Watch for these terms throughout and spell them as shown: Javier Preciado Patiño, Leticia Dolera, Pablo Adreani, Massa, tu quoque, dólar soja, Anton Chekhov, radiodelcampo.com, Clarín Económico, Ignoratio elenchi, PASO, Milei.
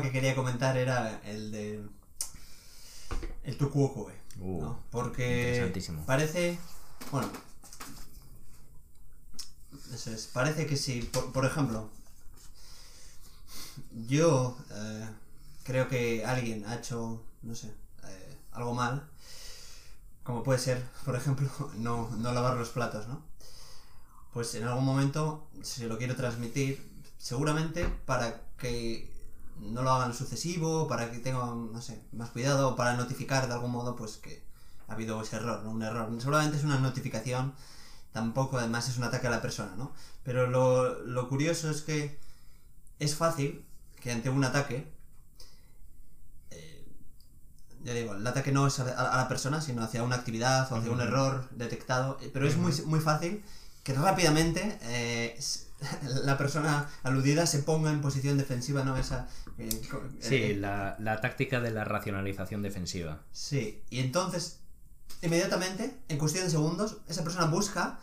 tema que quería comentar era el de el tu quoque, ¿no? Porque parece, bueno, eso es, parece que si, por ejemplo, yo creo que alguien ha hecho, no sé, algo mal, como puede ser, por ejemplo, no lavar los platos, ¿no? Pues en algún momento, si lo quiero transmitir, seguramente para que no lo hagan sucesivo, para que tengan, no sé, más cuidado, para notificar de algún modo, pues que ha habido ese error, ¿no? Un error. Seguramente es una notificación, tampoco además es un ataque a la persona, ¿no? Pero lo curioso es que es fácil que ante un ataque, ya digo, el ataque no es a la persona, sino hacia una actividad o hacia un error detectado, pero es muy, muy fácil que rápidamente la persona aludida se ponga en posición defensiva, ¿no? Esa, sí, la táctica de la racionalización defensiva. Sí, y entonces, inmediatamente, en cuestión de segundos, esa persona busca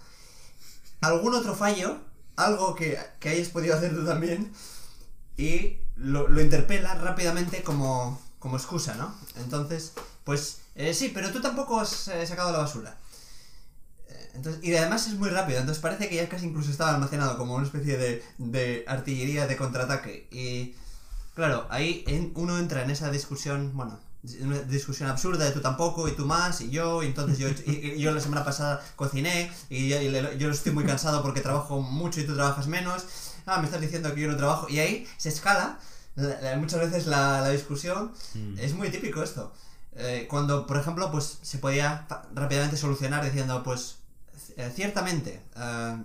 algún otro fallo, algo que hayas podido hacer tú también, y lo interpela rápidamente como excusa, ¿no? Entonces, pues, sí, pero tú tampoco has sacado la basura. Entonces, y además es muy rápido, entonces parece que ya casi incluso estaba almacenado como una especie de artillería de contraataque. Y claro, ahí uno entra en esa discusión, bueno, una discusión absurda de tú tampoco y tú más y yo, y entonces yo la semana pasada cociné y yo estoy muy cansado porque trabajo mucho y tú trabajas menos. Ah, me estás diciendo que yo no trabajo. Y ahí se escala muchas veces la discusión. Es muy típico esto. Cuando, por ejemplo, pues se podía rápidamente solucionar diciendo, pues, ciertamente,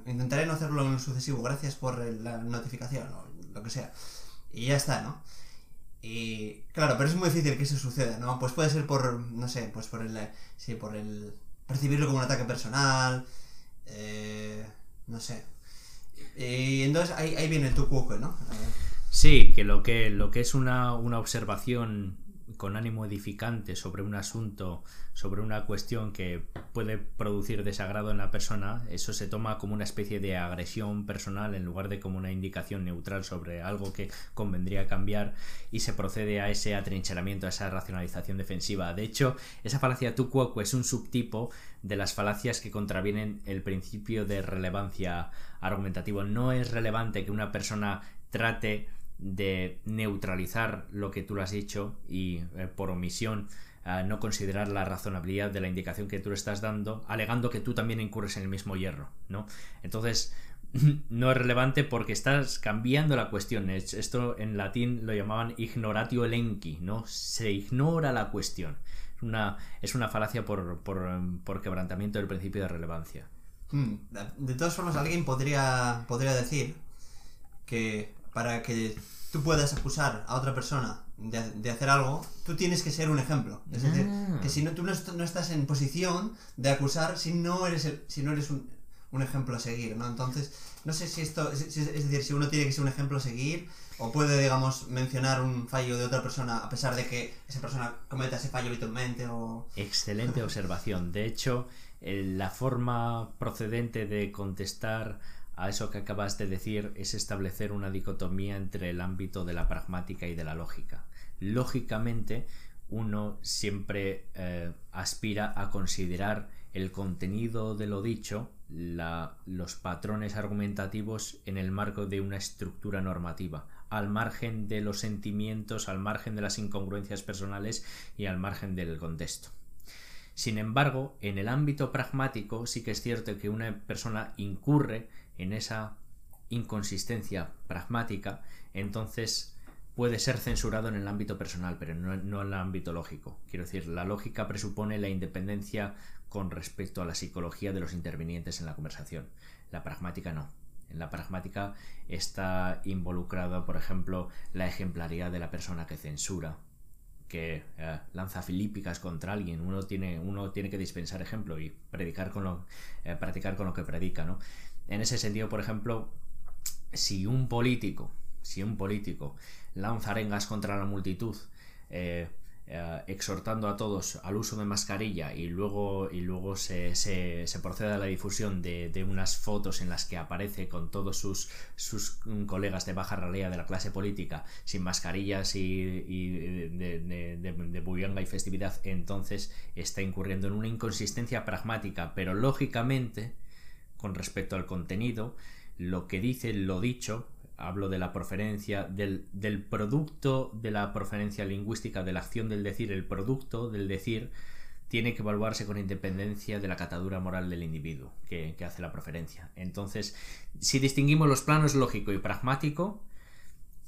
intentaré no hacerlo en lo sucesivo, gracias por la notificación o lo que sea, y ya está, ¿no? Y claro, pero es muy difícil que eso suceda, ¿no? Pues puede ser por, no sé, pues por el percibirlo como un ataque personal, no sé, y entonces ahí viene el tu quoque, ¿no? Sí, que lo que es una observación con ánimo edificante sobre un asunto, sobre una cuestión que puede producir desagrado en la persona, eso se toma como una especie de agresión personal en lugar de como una indicación neutral sobre algo que convendría cambiar, y se procede a ese atrincheramiento, a esa racionalización defensiva. De hecho, esa falacia tu quoque es un subtipo de las falacias que contravienen el principio de relevancia argumentativo. No es relevante que una persona trate de neutralizar lo que tú le has dicho y por omisión no considerar la razonabilidad de la indicación que tú le estás dando, alegando que tú también incurres en el mismo hierro, ¿no? Entonces no es relevante porque estás cambiando la cuestión. Esto en latín lo llamaban ignoratio elenchi, ¿no? Se ignora la cuestión. Es una falacia por quebrantamiento del principio de relevancia. De todas formas, alguien podría decir que para que tú puedas acusar a otra persona de hacer algo, tú tienes que ser un ejemplo. Es decir, que si no, tú no estás en posición de acusar si no eres un ejemplo a seguir, ¿no? Entonces, no sé si esto... Es decir, si uno tiene que ser un ejemplo a seguir, o puede, digamos, mencionar un fallo de otra persona a pesar de que esa persona cometa ese fallo habitualmente o... Excelente observación. De hecho, la forma procedente de contestar a eso que acabas de decir es establecer una dicotomía entre el ámbito de la pragmática y de la lógica. Lógicamente, uno siempre aspira a considerar el contenido de lo dicho, los patrones argumentativos en el marco de una estructura normativa, al margen de los sentimientos, al margen de las incongruencias personales y al margen del contexto. Sin embargo, en el ámbito pragmático sí que es cierto que una persona incurre en esa inconsistencia pragmática, entonces puede ser censurado en el ámbito personal, pero no en el ámbito lógico. Quiero decir, la lógica presupone la independencia con respecto a la psicología de los intervinientes en la conversación. La pragmática no. En la pragmática está involucrada, por ejemplo, la ejemplaridad de la persona que censura, que lanza filípicas contra alguien. Uno tiene que dispensar ejemplo y practicar con lo que predica, ¿no? En ese sentido, por ejemplo, si un político lanza arengas contra la multitud, exhortando a todos al uso de mascarilla y luego se procede a la difusión de unas fotos en las que aparece con todos sus colegas de baja ralea de la clase política sin mascarillas y de bullanga y festividad, entonces está incurriendo en una inconsistencia pragmática, pero lógicamente con respecto al contenido, lo que dice, lo dicho. Hablo de la preferencia, del producto de la preferencia lingüística, de la acción del decir. El producto del decir tiene que evaluarse con independencia de la catadura moral del individuo que hace la preferencia. Entonces, si distinguimos los planos lógico y pragmático,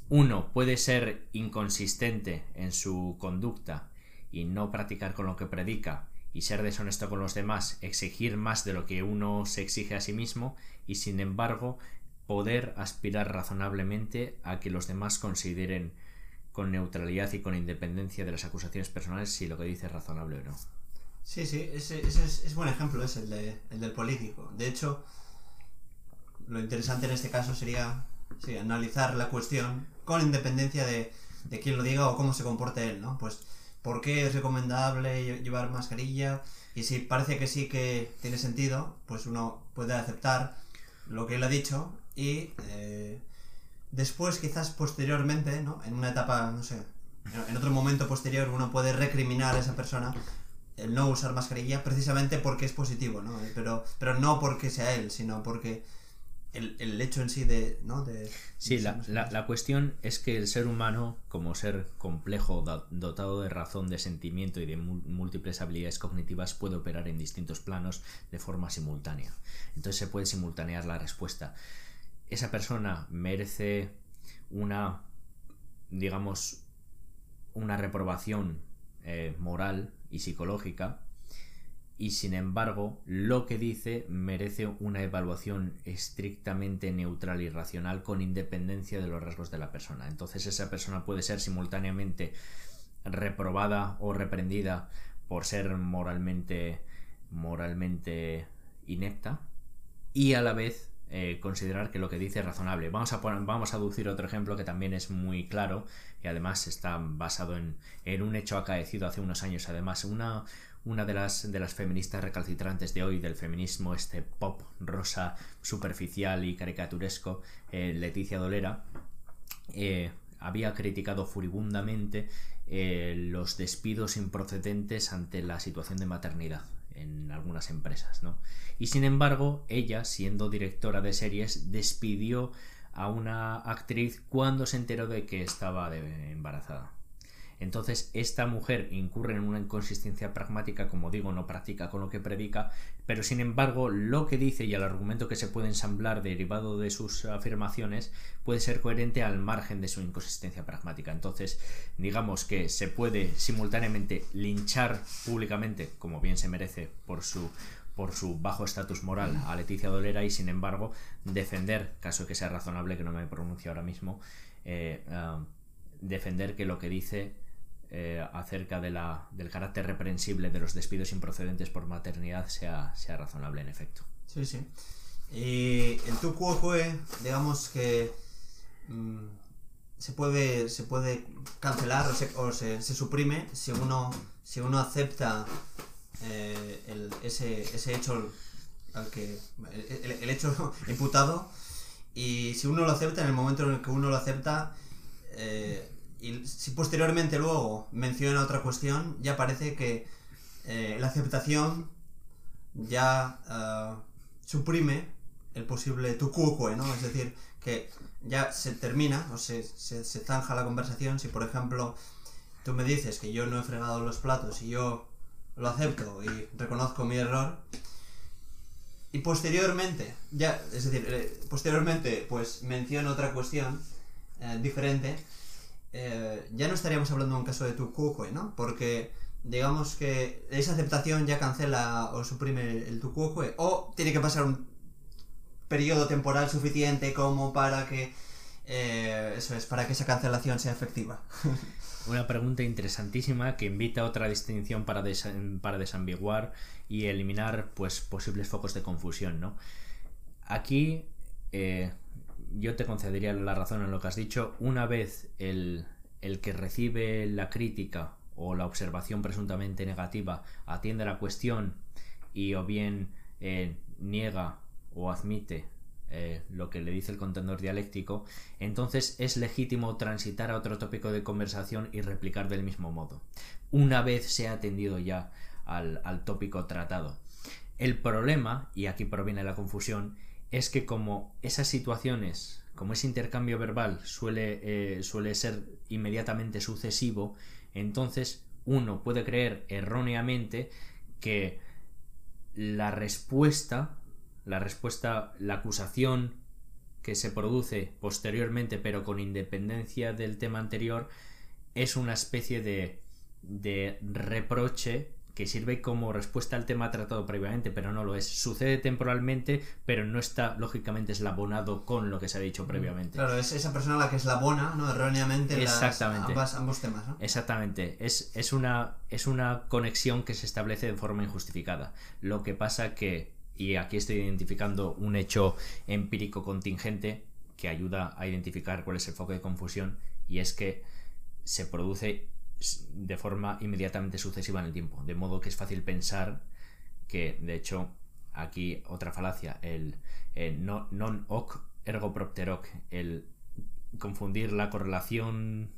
uno puede ser inconsistente en su conducta y no practicar con lo que predica y ser deshonesto con los demás, exigir más de lo que uno se exige a sí mismo y, sin embargo, poder aspirar razonablemente a que los demás consideren con neutralidad y con independencia de las acusaciones personales si lo que dice es razonable o no. Sí, sí, ese es buen ejemplo, es el del político. De hecho, lo interesante en este caso sería analizar la cuestión con independencia de quién lo diga o cómo se comporte él, ¿no? Pues, ¿por qué es recomendable llevar mascarilla? Y si parece que sí que tiene sentido, pues uno puede aceptar lo que él ha dicho. Y después, quizás posteriormente, ¿no? En una etapa, no sé, en otro momento posterior, uno puede recriminar a esa persona el no usar mascarilla precisamente porque es positivo, ¿no? Pero no porque sea él, sino porque el hecho en sí de... ¿no? Sí, la cuestión es que el ser humano, como ser complejo, dotado de razón, de sentimiento y de múltiples habilidades cognitivas, puede operar en distintos planos de forma simultánea. Entonces se puede simultanear la respuesta. Esa persona merece una, digamos, una reprobación moral y psicológica, y sin embargo lo que dice merece una evaluación estrictamente neutral y racional con independencia de los rasgos de la persona. Entonces esa persona puede ser simultáneamente reprobada o reprendida por ser moralmente inepta y a la vez considerar que lo que dice es razonable. Vamos a aducir otro ejemplo que también es muy claro y además está basado en un hecho acaecido hace unos años. Además, una de las feministas recalcitrantes de hoy, del feminismo este pop rosa, superficial y caricaturesco, Leticia Dolera, había criticado furibundamente los despidos improcedentes ante la situación de maternidad en algunas empresas, ¿no? Y sin embargo, ella, siendo directora de series, despidió a una actriz cuando se enteró de que estaba embarazada. Entonces, esta mujer incurre en una inconsistencia pragmática, como digo, no practica con lo que predica, pero sin embargo, lo que dice y el argumento que se puede ensamblar derivado de sus afirmaciones puede ser coherente al margen de su inconsistencia pragmática. Entonces, digamos que se puede simultáneamente linchar públicamente, como bien se merece, por su bajo estatus moral a Leticia Dolera y, sin embargo, defender, caso que sea razonable, que no me pronuncio ahora mismo, defender que lo que dice acerca del carácter reprensible de los despidos improcedentes por maternidad sea razonable en efecto. Sí, sí. Y el tu quoque, digamos que se puede cancelar o se suprime si uno acepta ese hecho al que el hecho imputado, y si uno lo acepta, en el momento en el que uno lo acepta, y si posteriormente luego menciona otra cuestión, ya parece que la aceptación ya suprime el posible tu quoque, ¿no? Es decir, que ya se termina o se zanja la conversación. Si, por ejemplo, tú me dices que yo no he fregado los platos y yo lo acepto y reconozco mi error, y posteriormente, ya, es decir, posteriormente pues menciona otra cuestión diferente, ya no estaríamos hablando de un caso de tu quoque, ¿no? Porque digamos que esa aceptación ya cancela o suprime el tu quoque, o tiene que pasar un periodo temporal suficiente como para que para que esa cancelación sea efectiva. Una pregunta interesantísima que invita a otra distinción para desambiguar y eliminar pues posibles focos de confusión, ¿no? Aquí yo te concedería la razón en lo que has dicho. Una vez el que recibe la crítica o la observación presuntamente negativa atiende a la cuestión y o bien niega o admite lo que le dice el contendor dialéctico, entonces es legítimo transitar a otro tópico de conversación y replicar del mismo modo, una vez se ha atendido ya al tópico tratado. El problema, y aquí proviene la confusión, es que como esas situaciones, como ese intercambio verbal suele ser inmediatamente sucesivo, entonces uno puede creer erróneamente que la acusación que se produce posteriormente pero con independencia del tema anterior es una especie de reproche que sirve como respuesta al tema tratado previamente, pero no lo es. Sucede temporalmente, pero no está lógicamente eslabonado con lo que se ha dicho previamente. Claro, es esa persona la que eslabona, ¿no?, erróneamente. Exactamente. Ambos temas, ¿no? Exactamente. Es una conexión que se establece de forma injustificada. Lo que pasa que, y aquí estoy identificando un hecho empírico contingente que ayuda a identificar cuál es el foco de confusión, y es que se produce de forma inmediatamente sucesiva en el tiempo, de modo que es fácil pensar que, de hecho, aquí otra falacia, el non hoc ergo propter hoc, el confundir la correlación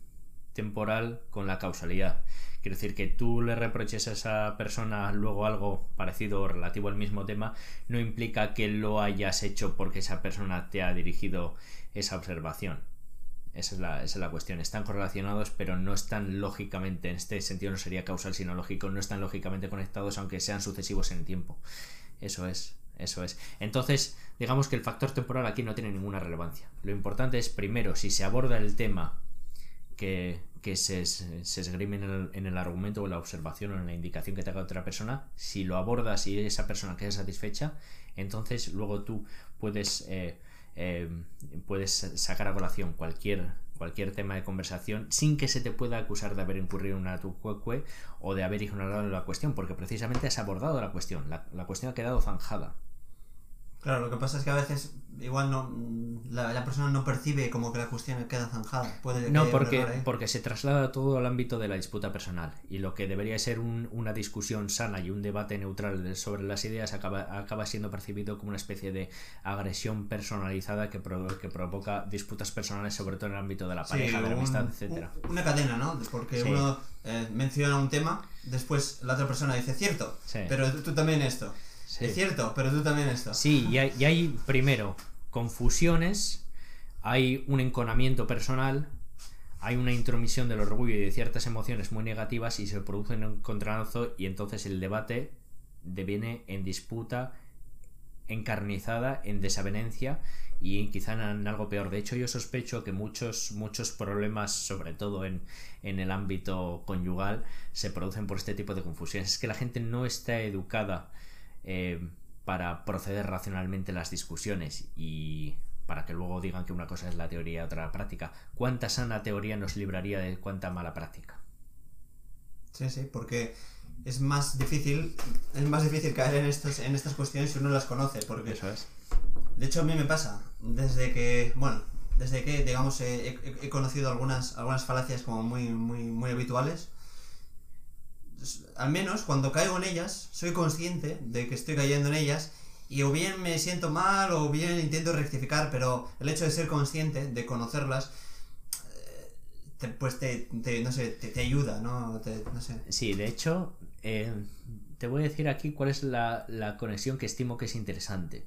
temporal con la causalidad. Quiero decir, que tú le reproches a esa persona luego algo parecido o relativo al mismo tema no implica que lo hayas hecho porque esa persona te ha dirigido esa observación. Esa es la cuestión. Están correlacionados, pero no están lógicamente, en este sentido no sería causal sino lógico, no están lógicamente conectados aunque sean sucesivos en el tiempo. Eso es. Entonces, digamos que el factor temporal aquí no tiene ninguna relevancia. Lo importante es, primero, si se aborda el tema que se esgrime en el argumento o en la observación o en la indicación que te haga otra persona, si lo abordas y esa persona queda satisfecha, entonces luego tú puedes sacar a colación cualquier tema de conversación sin que se te pueda acusar de haber incurrido en una tu quoque o de haber ignorado la cuestión, porque precisamente has abordado la cuestión. La cuestión ha quedado zanjada. Claro, lo que pasa es que a veces igual no la persona no percibe como que la cuestión queda zanjada. Porque se traslada todo al ámbito de la disputa personal, y lo que debería ser una discusión sana y un debate neutral sobre las ideas acaba siendo percibido como una especie de agresión personalizada que provoca disputas personales, sobre todo en el ámbito de la pareja, de la amistad, etc. Una cadena, ¿no? Porque uno menciona un tema, después la otra persona dice cierto, pero tú también esto. Sí. Es cierto, pero tú también estás. Sí, y hay primero confusiones, hay un enconamiento personal, hay una intromisión del orgullo y de ciertas emociones muy negativas, y se produce un contralanzo, y entonces el debate deviene en disputa encarnizada, en desavenencia y quizá en algo peor. De hecho, yo sospecho que muchos problemas, sobre todo en el ámbito conyugal, se producen por este tipo de confusiones. Es que la gente no está educada para proceder racionalmente las discusiones, y para que luego digan que una cosa es la teoría y otra la práctica. ¿Cuánta sana teoría nos libraría de cuánta mala práctica? Sí, porque es más difícil caer en estas cuestiones si uno las conoce, porque eso es. De hecho, a mí me pasa desde que digamos he conocido algunas falacias como muy habituales. Al menos cuando caigo en ellas, soy consciente de que estoy cayendo en ellas, y o bien me siento mal o bien intento rectificar, pero el hecho de ser consciente, de conocerlas, te ayuda, ¿no? Sí, de hecho, te voy a decir aquí cuál es la conexión que estimo que es interesante,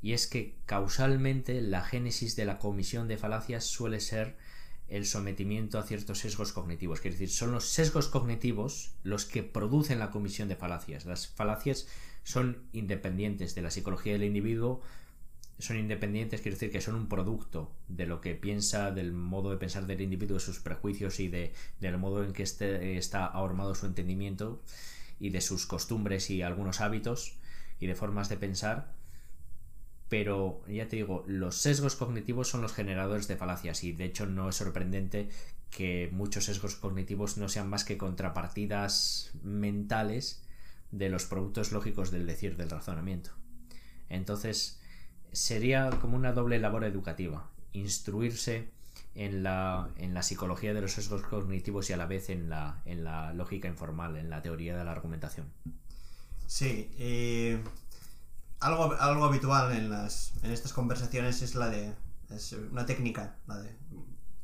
y es que causalmente la génesis de la comisión de falacias suele ser el sometimiento a ciertos sesgos cognitivos. Quiere decir, son los sesgos cognitivos los que producen la comisión de falacias. Las falacias son independientes de la psicología del individuo, son independientes, quiere decir que son un producto de lo que piensa, del modo de pensar del individuo, de sus prejuicios y del modo en que está ahormado su entendimiento, y de sus costumbres y algunos hábitos y de formas de pensar. Pero ya te digo, los sesgos cognitivos son los generadores de falacias, y de hecho no es sorprendente que muchos sesgos cognitivos no sean más que contrapartidas mentales de los productos lógicos del decir, del razonamiento. Entonces sería como una doble labor educativa: instruirse en la psicología de los sesgos cognitivos y a la vez en la lógica informal, en la teoría de la argumentación. Sí, y algo habitual en estas conversaciones es una técnica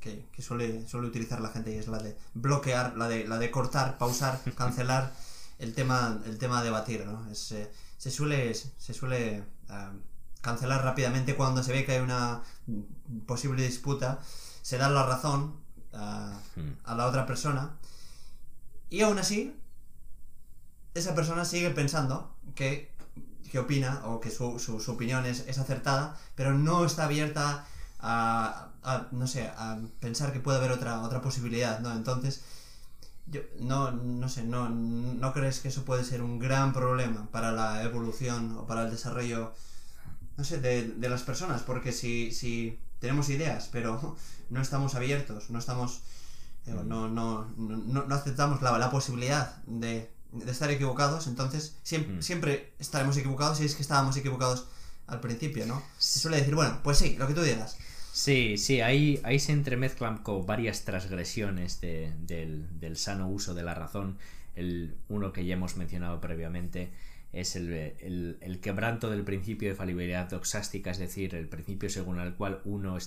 que suele utilizar la gente, y es la de bloquear, la de cortar, pausar, cancelar el tema a debatir, ¿no? Se suele cancelar rápidamente cuando se ve que hay una posible disputa. Se da la razón a la otra persona, y aún así esa persona sigue pensando que opina, o que su opinión es acertada, pero no está abierta a pensar que puede haber otra posibilidad, ¿no? Entonces, ¿no crees que eso puede ser un gran problema para la evolución o para el desarrollo, no sé, de las personas? Porque si tenemos ideas, pero no estamos abiertos, no aceptamos la posibilidad de estar equivocados, entonces siempre estaremos equivocados, si es que estábamos equivocados al principio, ¿no? Se suele decir, bueno, pues sí, lo que tú digas. Sí, ahí se entremezclan con varias transgresiones del sano uso de la razón. Uno que ya hemos mencionado previamente es el quebranto del principio de falibilidad doxástica, es decir, el principio según el cual uno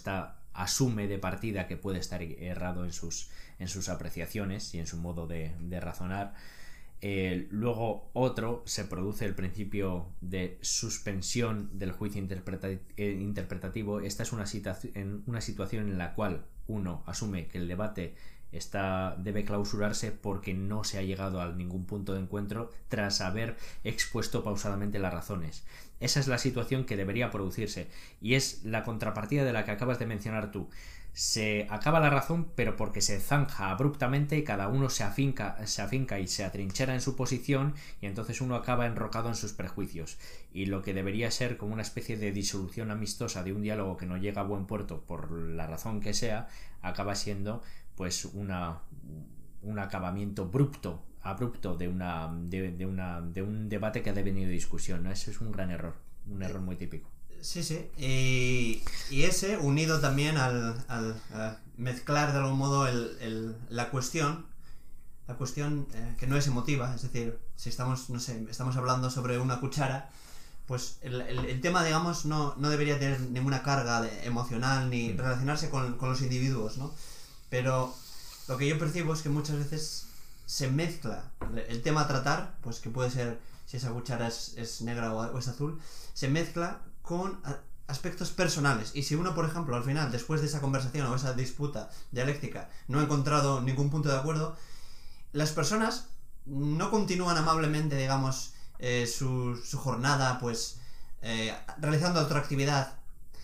asume de partida que puede estar errado en sus apreciaciones y en su modo de razonar. Luego otro, se produce el principio de suspensión del juicio interpretativo. Esta es una situación en la cual uno asume que el debate debe clausurarse porque no se ha llegado a ningún punto de encuentro tras haber expuesto pausadamente las razones. Esa es la situación que debería producirse, y es la contrapartida de la que acabas de mencionar tú. Se acaba la razón, pero porque se zanja abruptamente y cada uno se afinca y se atrinchera en su posición, y entonces uno acaba enrocado en sus prejuicios. Y lo que debería ser como una especie de disolución amistosa de un diálogo que no llega a buen puerto por la razón que sea, acaba siendo pues un acabamiento abrupto de un debate que ha devenido discusión, ¿no? Eso es un gran error, un error muy típico. Sí, y ese unido también al mezclar de algún modo la cuestión que no es emotiva, es decir, si estamos hablando sobre una cuchara, pues el tema, digamos, no debería tener ninguna carga emocional ni relacionarse con los individuos, ¿no? Pero lo que yo percibo es que muchas veces se mezcla el tema a tratar, pues que puede ser si esa cuchara es negra o es azul, se mezcla con aspectos personales. Y si uno, por ejemplo, al final, después de esa conversación o esa disputa dialéctica, no ha encontrado ningún punto de acuerdo, las personas no continúan amablemente, digamos, su jornada, pues realizando otra actividad,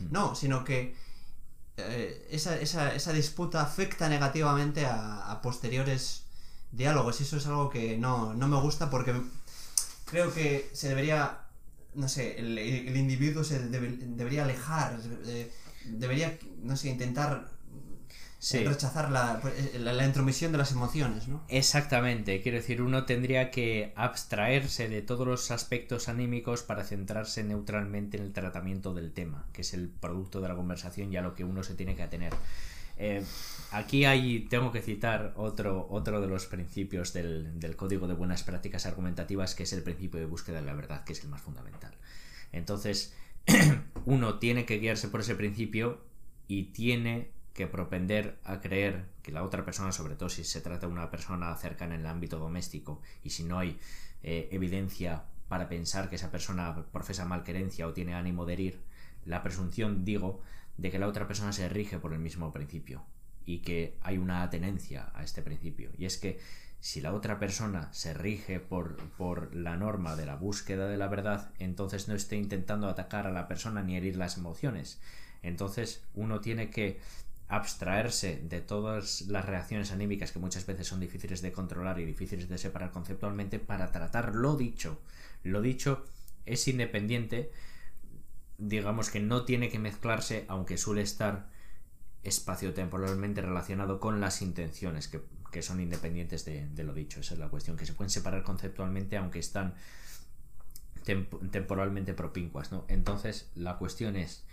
no, sino que esa disputa afecta negativamente a posteriores diálogos, y eso es algo que no me gusta, porque creo que se debería, no sé, el individuo se debería alejar, debería, no sé, intentar rechazar la intromisión de las emociones, ¿no? Exactamente, quiero decir, uno tendría que abstraerse de todos los aspectos anímicos para centrarse neutralmente en el tratamiento del tema, que es el producto de la conversación y a lo que uno se tiene que atener. Aquí tengo que citar otro de los principios del Código de Buenas Prácticas Argumentativas, que es el principio de búsqueda de la verdad, que es el más fundamental. Entonces, uno tiene que guiarse por ese principio y tiene que propender a creer que la otra persona, sobre todo si se trata de una persona cercana en el ámbito doméstico, y si no hay evidencia para pensar que esa persona profesa malquerencia o tiene ánimo de herir, la presunción, digo, de que la otra persona se rige por el mismo principio y que hay una atenencia a este principio. Y es que si la otra persona se rige por la norma de la búsqueda de la verdad, entonces no esté intentando atacar a la persona ni herir las emociones. Entonces uno tiene que abstraerse de todas las reacciones anímicas, que muchas veces son difíciles de controlar y difíciles de separar conceptualmente, para tratar lo dicho. Lo dicho es independiente, digamos que no tiene que mezclarse, aunque suele estar espaciotemporalmente relacionado con las intenciones que son independientes de lo dicho. Esa es la cuestión, que se pueden separar conceptualmente aunque están temporalmente propincuas, ¿no? Entonces la cuestión es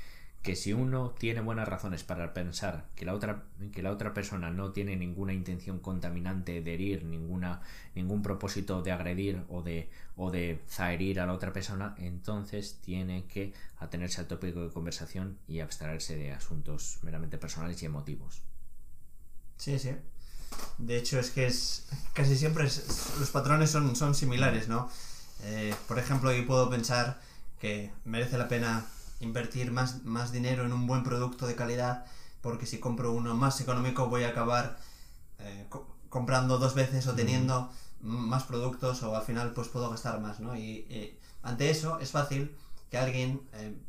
que si uno tiene buenas razones para pensar que la otra persona no tiene ninguna intención contaminante de herir, ningún propósito de agredir o de zaherir a la otra persona, entonces tiene que atenerse al tópico de conversación y abstraerse de asuntos meramente personales y emotivos. Sí, sí. De hecho, es que casi siempre los patrones son similares, ¿no? Por ejemplo, yo puedo pensar que merece la pena invertir más dinero en un buen producto de calidad, porque si compro uno más económico voy a acabar comprando dos veces o teniendo más productos, o al final pues puedo gastar más, ¿no? Y ante eso es fácil que alguien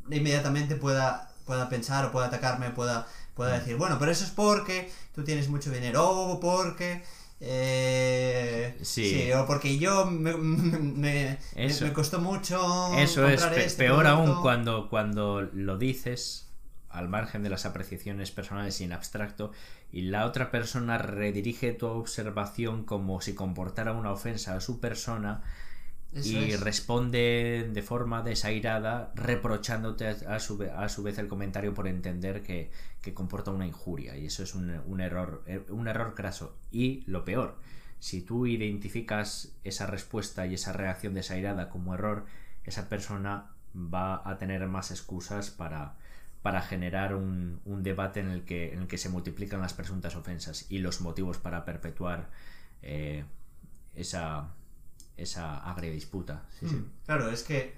inmediatamente pueda pensar o pueda atacarme, pueda decir, bueno, pero eso es porque tú tienes mucho dinero, o porque... sí, o porque yo me costó mucho. Eso es peor aún cuando lo dices al margen de las apreciaciones personales y en abstracto, y la otra persona redirige tu observación como si comportara una ofensa a su persona. Eso y es. Responde de forma desairada, reprochándote a su vez el comentario por entender que comporta una injuria, y eso es un error craso. Y lo peor, si tú identificas esa respuesta y esa reacción desairada como error, esa persona va a tener más excusas para generar un debate en el que se multiplican las presuntas ofensas y los motivos para perpetuar esa agria disputa. Sí, sí. Claro, es que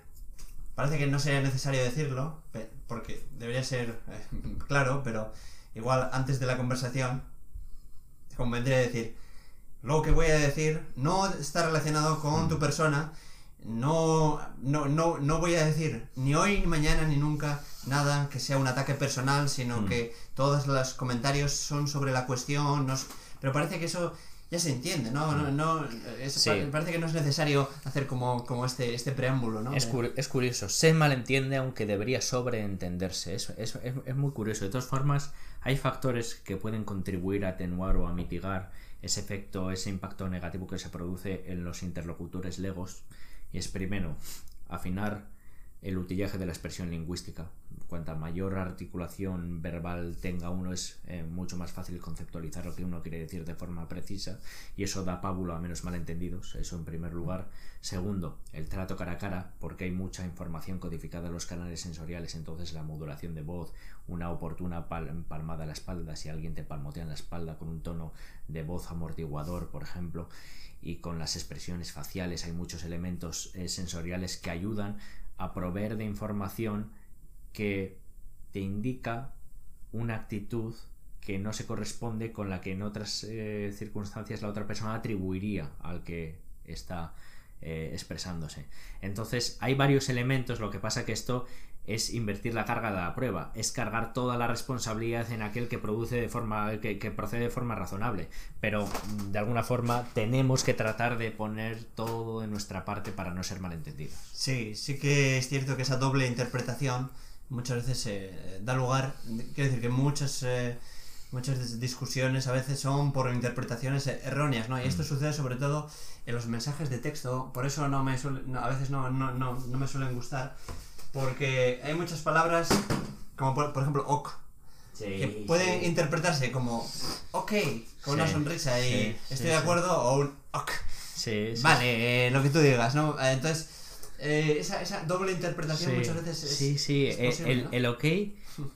parece que no sería necesario decirlo, porque debería ser claro, pero igual antes de la conversación convendría decir, lo que voy a decir no está relacionado con tu persona, no voy a decir ni hoy, ni mañana, ni nunca nada que sea un ataque personal, sino que todos los comentarios son sobre la cuestión, pero parece que eso... Ya se entiende, ¿no? Parece que no es necesario hacer como este preámbulo, ¿no? Es curioso, se malentiende aunque debería sobreentenderse, es muy curioso. De todas formas, hay factores que pueden contribuir a atenuar o a mitigar ese efecto, ese impacto negativo que se produce en los interlocutores legos, y es primero, afinar el utillaje de la expresión lingüística. Cuanta mayor articulación verbal tenga uno, es mucho más fácil conceptualizar lo que uno quiere decir de forma precisa, y eso da pábulo a menos malentendidos, eso en primer lugar. Segundo, el trato cara a cara, porque hay mucha información codificada en los canales sensoriales, entonces la modulación de voz, una oportuna palmada a la espalda, si alguien te palmotea en la espalda con un tono de voz amortiguador, por ejemplo, y con las expresiones faciales, hay muchos elementos sensoriales que ayudan a proveer de información que te indica una actitud que no se corresponde con la que en otras circunstancias la otra persona atribuiría al que está expresándose. Entonces hay varios elementos, lo que pasa que esto es invertir la carga de la prueba, es cargar toda la responsabilidad en aquel que procede de forma razonable, pero de alguna forma tenemos que tratar de poner todo de nuestra parte para no ser malentendidos. Sí, sí que es cierto que esa doble interpretación muchas veces da lugar, quiero decir que muchas discusiones a veces son por interpretaciones erróneas, ¿no? Y esto sucede sobre todo en los mensajes de texto, por eso a veces no me suelen gustar, porque hay muchas palabras, como por ejemplo ok, sí, que pueden interpretarse como ok, con una sonrisa y estoy de acuerdo, o un ok, vale, lo que tú digas, ¿no? Entonces, esa doble interpretación muchas veces es... posible, ¿no? El ok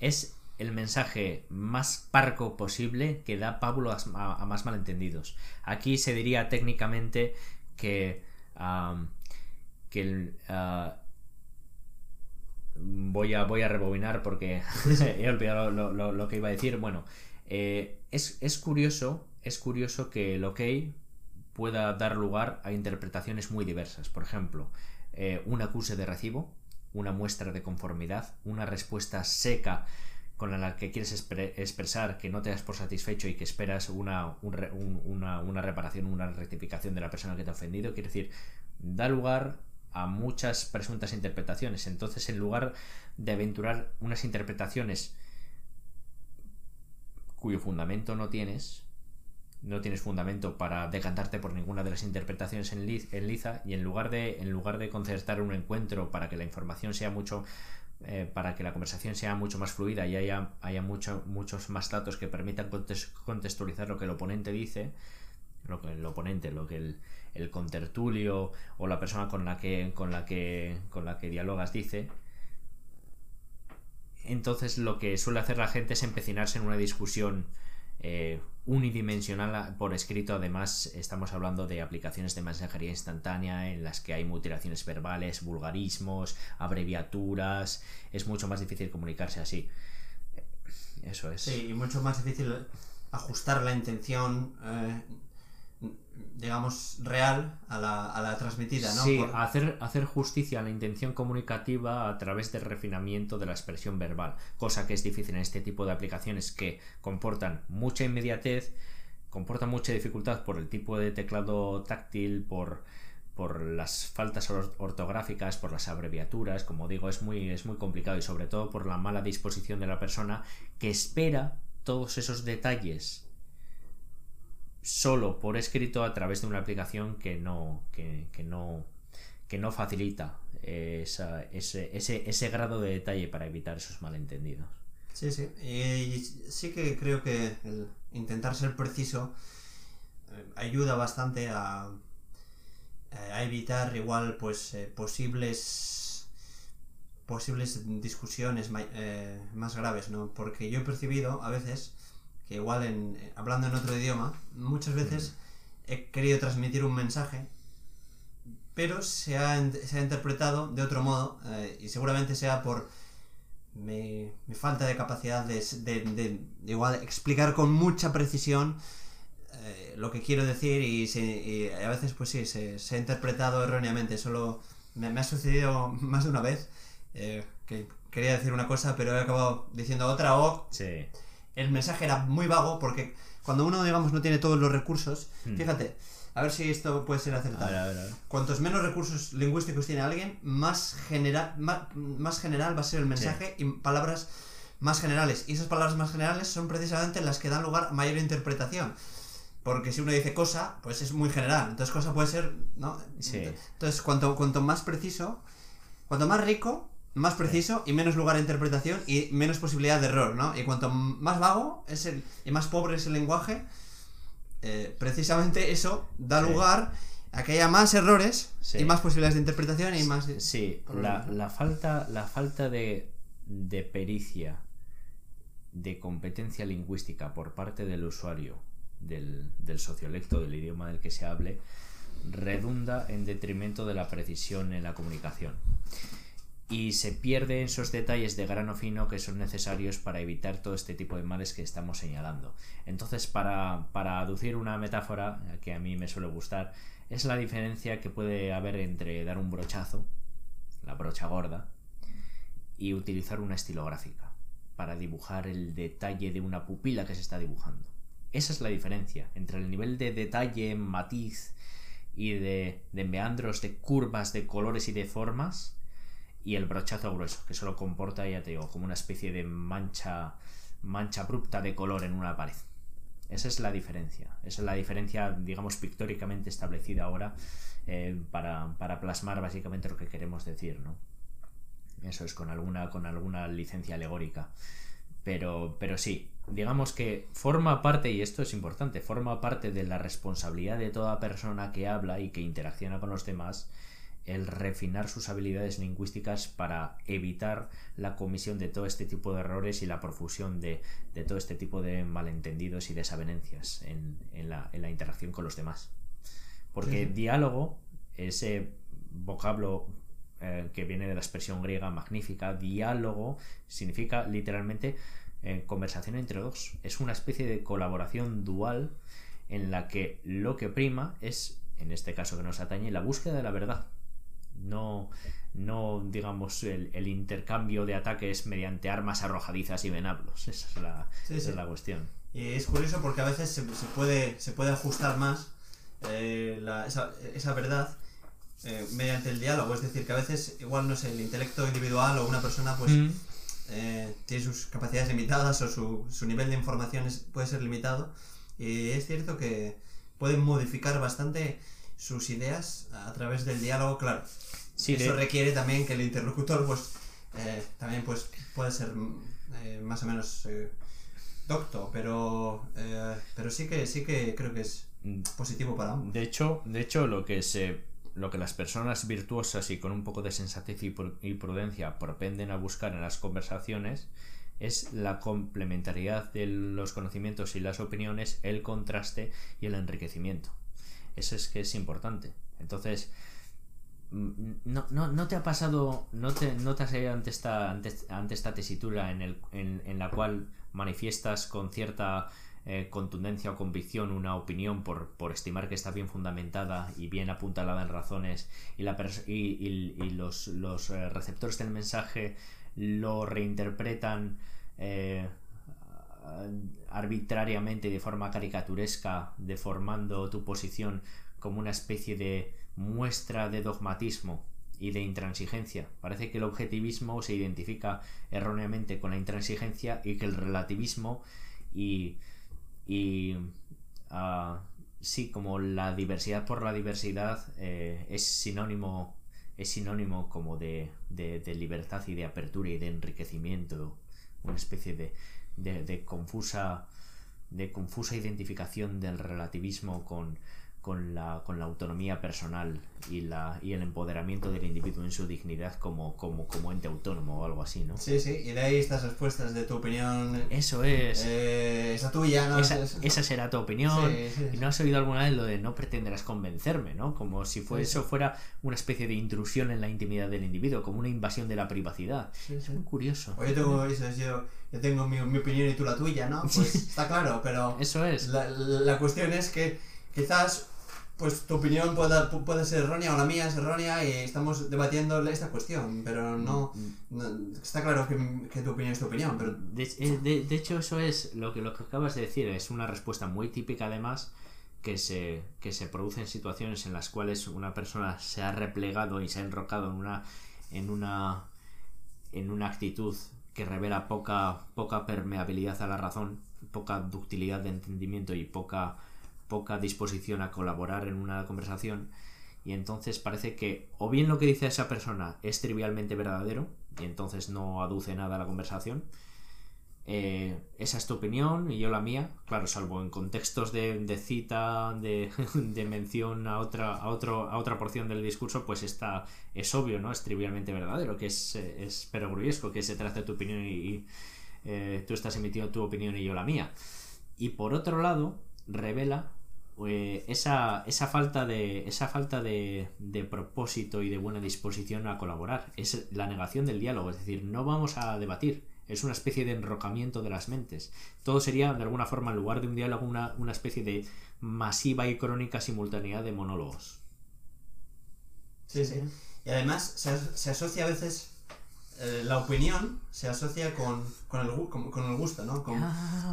es el mensaje más parco posible que da pábulo a más malentendidos. Aquí se diría técnicamente que voy a rebobinar porque he olvidado lo que iba a decir. Bueno, es curioso que el ok pueda dar lugar a interpretaciones muy diversas. Por ejemplo, un acuse de recibo, una muestra de conformidad, una respuesta seca con la que quieres expresar que no te das por satisfecho y que esperas una reparación, una rectificación de la persona que te ha ofendido. Quiere decir, da lugar a muchas presuntas interpretaciones. Entonces, en lugar de aventurar unas interpretaciones cuyo fundamento no tienes fundamento para decantarte por ninguna de las interpretaciones en liza, y en lugar de concertar un encuentro para que la información sea mucho para que la conversación sea mucho más fluida y haya muchos más datos que permitan contextualizar lo que el oponente dice, lo que el contertulio o la persona con la que dialogas dice. Entonces lo que suele hacer la gente es empecinarse en una discusión unidimensional por escrito. Además, estamos hablando de aplicaciones de mensajería instantánea en las que hay mutilaciones verbales, vulgarismos, abreviaturas. Es mucho más difícil comunicarse así. Eso es. Sí, y mucho más difícil ajustar la intención, digamos, real a la transmitida, ¿no? Sí, hacer justicia a la intención comunicativa a través del refinamiento de la expresión verbal, cosa que es difícil en este tipo de aplicaciones que comportan mucha inmediatez, comportan mucha dificultad por el tipo de teclado táctil, por las faltas ortográficas, por las abreviaturas. Como digo, es muy complicado, y sobre todo por la mala disposición de la persona que espera todos esos detalles solo por escrito a través de una aplicación que no facilita ese grado de detalle para evitar esos malentendidos. Sí, sí. Y sí que creo que el intentar ser preciso ayuda bastante a evitar igual pues posibles discusiones más graves, ¿no? Porque yo he percibido a veces que igual hablando en otro idioma, muchas veces he querido transmitir un mensaje, pero se ha interpretado de otro modo, y seguramente sea por mi falta de capacidad de igual explicar con mucha precisión lo que quiero decir, y a veces pues sí, se ha interpretado erróneamente. Solo me ha sucedido más de una vez que quería decir una cosa pero he acabado diciendo otra, o... Sí. El mensaje era muy vago, porque cuando uno, digamos, no tiene todos los recursos... Fíjate, a ver si esto puede ser acertado. A ver. Cuantos menos recursos lingüísticos tiene alguien, más general va a ser el mensaje, sí. Y palabras más generales. Y esas palabras más generales son precisamente las que dan lugar a mayor interpretación. Porque si uno dice cosa, pues es muy general. Entonces cosa puede ser, ¿no? Sí. Entonces cuanto más preciso, cuanto más rico... más preciso y menos lugar a interpretación y menos posibilidad de error, ¿no? Y cuanto más vago es y más pobre es el lenguaje, precisamente eso da lugar a que haya más errores, sí, y más posibilidades de interpretación y más... Sí, la falta de pericia, de competencia lingüística por parte del usuario del sociolecto, del idioma del que se hable, redunda en detrimento de la precisión en la comunicación. Y se pierden esos detalles de grano fino que son necesarios para evitar todo este tipo de males que estamos señalando. Entonces, para aducir una metáfora que a mí me suele gustar, es la diferencia que puede haber entre dar un brochazo, la brocha gorda, y utilizar una estilográfica para dibujar el detalle de una pupila que se está dibujando. Esa es la diferencia entre el nivel de detalle, matiz y de meandros, de curvas, de colores y de formas, y el brochazo grueso, que solo comporta, ya te digo, como una especie de mancha abrupta de color en una pared. Esa es la diferencia. Esa es la diferencia, digamos, pictóricamente establecida ahora para plasmar básicamente lo que queremos decir, ¿no? Eso es, con alguna licencia alegórica. Pero sí, digamos que forma parte, y esto es importante, forma parte de la responsabilidad de toda persona que habla y que interacciona con los demás el refinar sus habilidades lingüísticas para evitar la comisión de todo este tipo de errores y la profusión de todo este tipo de malentendidos y desavenencias en la interacción con los demás. Porque diálogo, ese vocablo que viene de la expresión griega magnífica, diálogo significa literalmente conversación entre dos. Es una especie de colaboración dual en la que lo que prima es, en este caso que nos atañe, la búsqueda de la verdad. No digamos el intercambio de ataques mediante armas arrojadizas y venablos. Esa es la cuestión. Y es curioso porque a veces se puede ajustar más esa verdad mediante el diálogo. Es decir, que a veces igual, no sé, el intelecto individual o una persona pues tiene sus capacidades limitadas, o su nivel de información puede ser limitado, y es cierto que pueden modificar bastante sus ideas a través del diálogo, claro. Sí, eso requiere también que el interlocutor pues También pues puede ser más o menos docto, pero sí que creo que es positivo para ambos. De hecho lo que las personas virtuosas y con un poco de sensatez y prudencia propenden a buscar en las conversaciones es la complementariedad de los conocimientos y las opiniones, el contraste y el enriquecimiento. Eso es que es importante. Entonces, no te ha pasado, no te has hallado ante esta tesitura en la cual manifiestas con cierta contundencia o convicción una opinión por estimar que está bien fundamentada y bien apuntalada en razones, y los receptores del mensaje lo reinterpretan arbitrariamente, de forma caricaturesca, deformando tu posición como una especie de muestra de dogmatismo y de intransigencia. Parece que el objetivismo se identifica erróneamente con la intransigencia y que el relativismo sí, como la diversidad por la diversidad es sinónimo como de libertad y de apertura y de enriquecimiento, una especie de confusa identificación del relativismo con la autonomía personal y el empoderamiento del individuo en su dignidad como ente autónomo o algo así, ¿no? Sí, sí, y de ahí estas respuestas de tu opinión. Eso es. Esa tuya, ¿no? Esa será tu opinión. Sí, sí, sí. ¿No has oído alguna vez lo de no pretenderás convencerme, ¿no? Como si eso fuera una especie de intrusión en la intimidad del individuo, como una invasión de la privacidad. Sí, sí. Es muy curioso. Oye, yo tengo mi opinión y tú la tuya, ¿no? Pues está claro, pero... Eso es. La cuestión es que quizás... Pues tu opinión puede ser errónea o la mía es errónea y estamos debatiendo esta cuestión, pero no está claro que tu opinión es tu opinión. Pero... De hecho, eso es lo que acabas de decir, es una respuesta muy típica además que se produce en situaciones en las cuales una persona se ha replegado y se ha enrocado en una actitud que revela poca permeabilidad a la razón, poca ductilidad de entendimiento y poca disposición a colaborar en una conversación, y entonces parece que o bien lo que dice esa persona es trivialmente verdadero y entonces no aduce nada a la conversación, esa es tu opinión y yo la mía, claro, salvo en contextos de cita, de mención a otra porción del discurso, pues esta es obvio, ¿no? Es trivialmente verdadero, que es perogrullesco, que se trata de tu opinión y tú estás emitiendo tu opinión y yo la mía. Y por otro lado, revela esa falta de propósito y de buena disposición a colaborar. Es la negación del diálogo, es decir, no vamos a debatir, es una especie de enrocamiento de las mentes. Todo sería, de alguna forma, en lugar de un diálogo, una especie de masiva y crónica simultaneidad de monólogos. Sí, sí. Y además se asocia a veces... la opinión se asocia con el gusto, ¿no?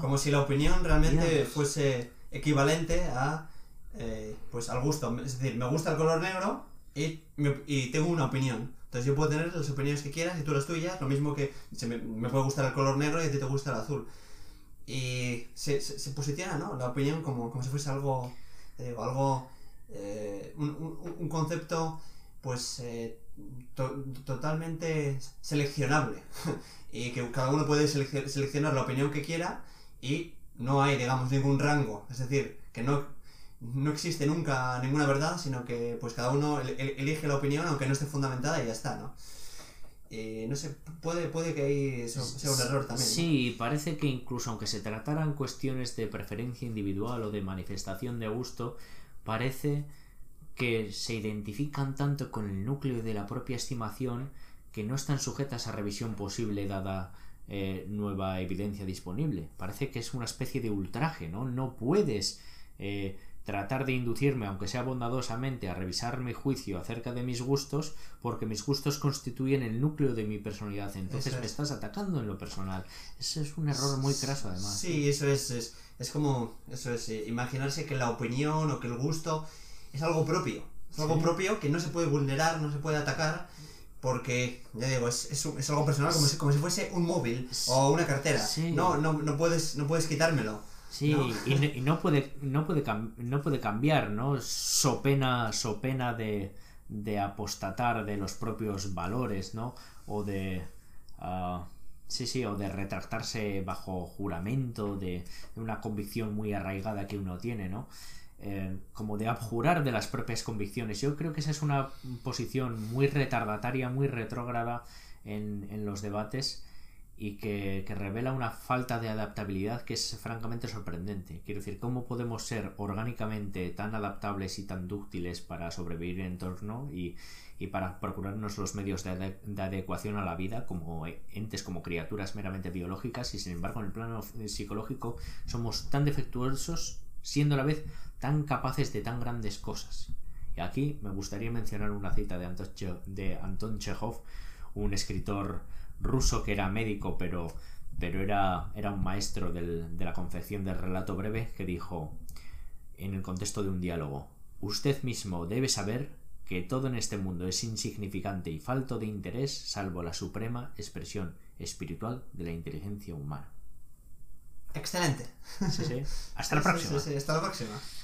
Como si la opinión realmente fuese equivalente a pues al gusto. Es decir, me gusta el color negro y tengo una opinión. Entonces yo puedo tener las opiniones que quieras y tú las tuyas, lo mismo que me puede gustar el color negro y a ti te gusta el azul. Y se posiciona, ¿no? La opinión como si fuese algo, un concepto pues... totalmente seleccionable y que cada uno puede seleccionar la opinión que quiera y no hay, digamos, ningún rango, es decir, que no existe nunca ninguna verdad, sino que pues cada uno elige la opinión aunque no esté fundamentada y ya está, ¿no? No sé, puede que ahí sea un error también, ¿no? Sí, parece que incluso aunque se trataran cuestiones de preferencia individual o de manifestación de gusto, parece que se identifican tanto con el núcleo de la propia estimación que no están sujetas a revisión posible dada nueva evidencia disponible. Parece que es una especie de ultraje, ¿no? No puedes tratar de inducirme, aunque sea bondadosamente, a revisar mi juicio acerca de mis gustos, porque mis gustos constituyen el núcleo de mi personalidad. Entonces me estás atacando en lo personal. Eso es un error muy craso, además. Sí, eso es como... Eso es, imaginarse que la opinión o que el gusto... Es algo propio, es algo propio que no se puede vulnerar, no se puede atacar, porque, ya digo, es algo personal, como si fuese un móvil o una cartera. Sí. No puedes quitármelo. Sí, ¿no? Y no puede cambiar, ¿no? So pena de apostatar de los propios valores, ¿no? O de Sí, o de retractarse bajo juramento de una convicción muy arraigada que uno tiene, ¿no? Como de abjurar de las propias convicciones. Yo creo que esa es una posición muy retardataria, muy retrógrada en los debates, y que revela una falta de adaptabilidad que es francamente sorprendente. Quiero decir, ¿cómo podemos ser orgánicamente tan adaptables y tan dúctiles para sobrevivir en el entorno y para procurarnos los medios de adecuación a la vida como entes, como criaturas meramente biológicas, y sin embargo en el plano psicológico somos tan defectuosos siendo a la vez tan capaces de tan grandes cosas? Y aquí me gustaría mencionar una cita de Anton Chekhov, un escritor ruso que era médico, pero era un maestro de la confección del relato breve, que dijo, en el contexto de un diálogo: usted mismo debe saber que todo en este mundo es insignificante y falto de interés, salvo la suprema expresión espiritual de la inteligencia humana. Excelente. Sí. Hasta la próxima. Hasta la próxima.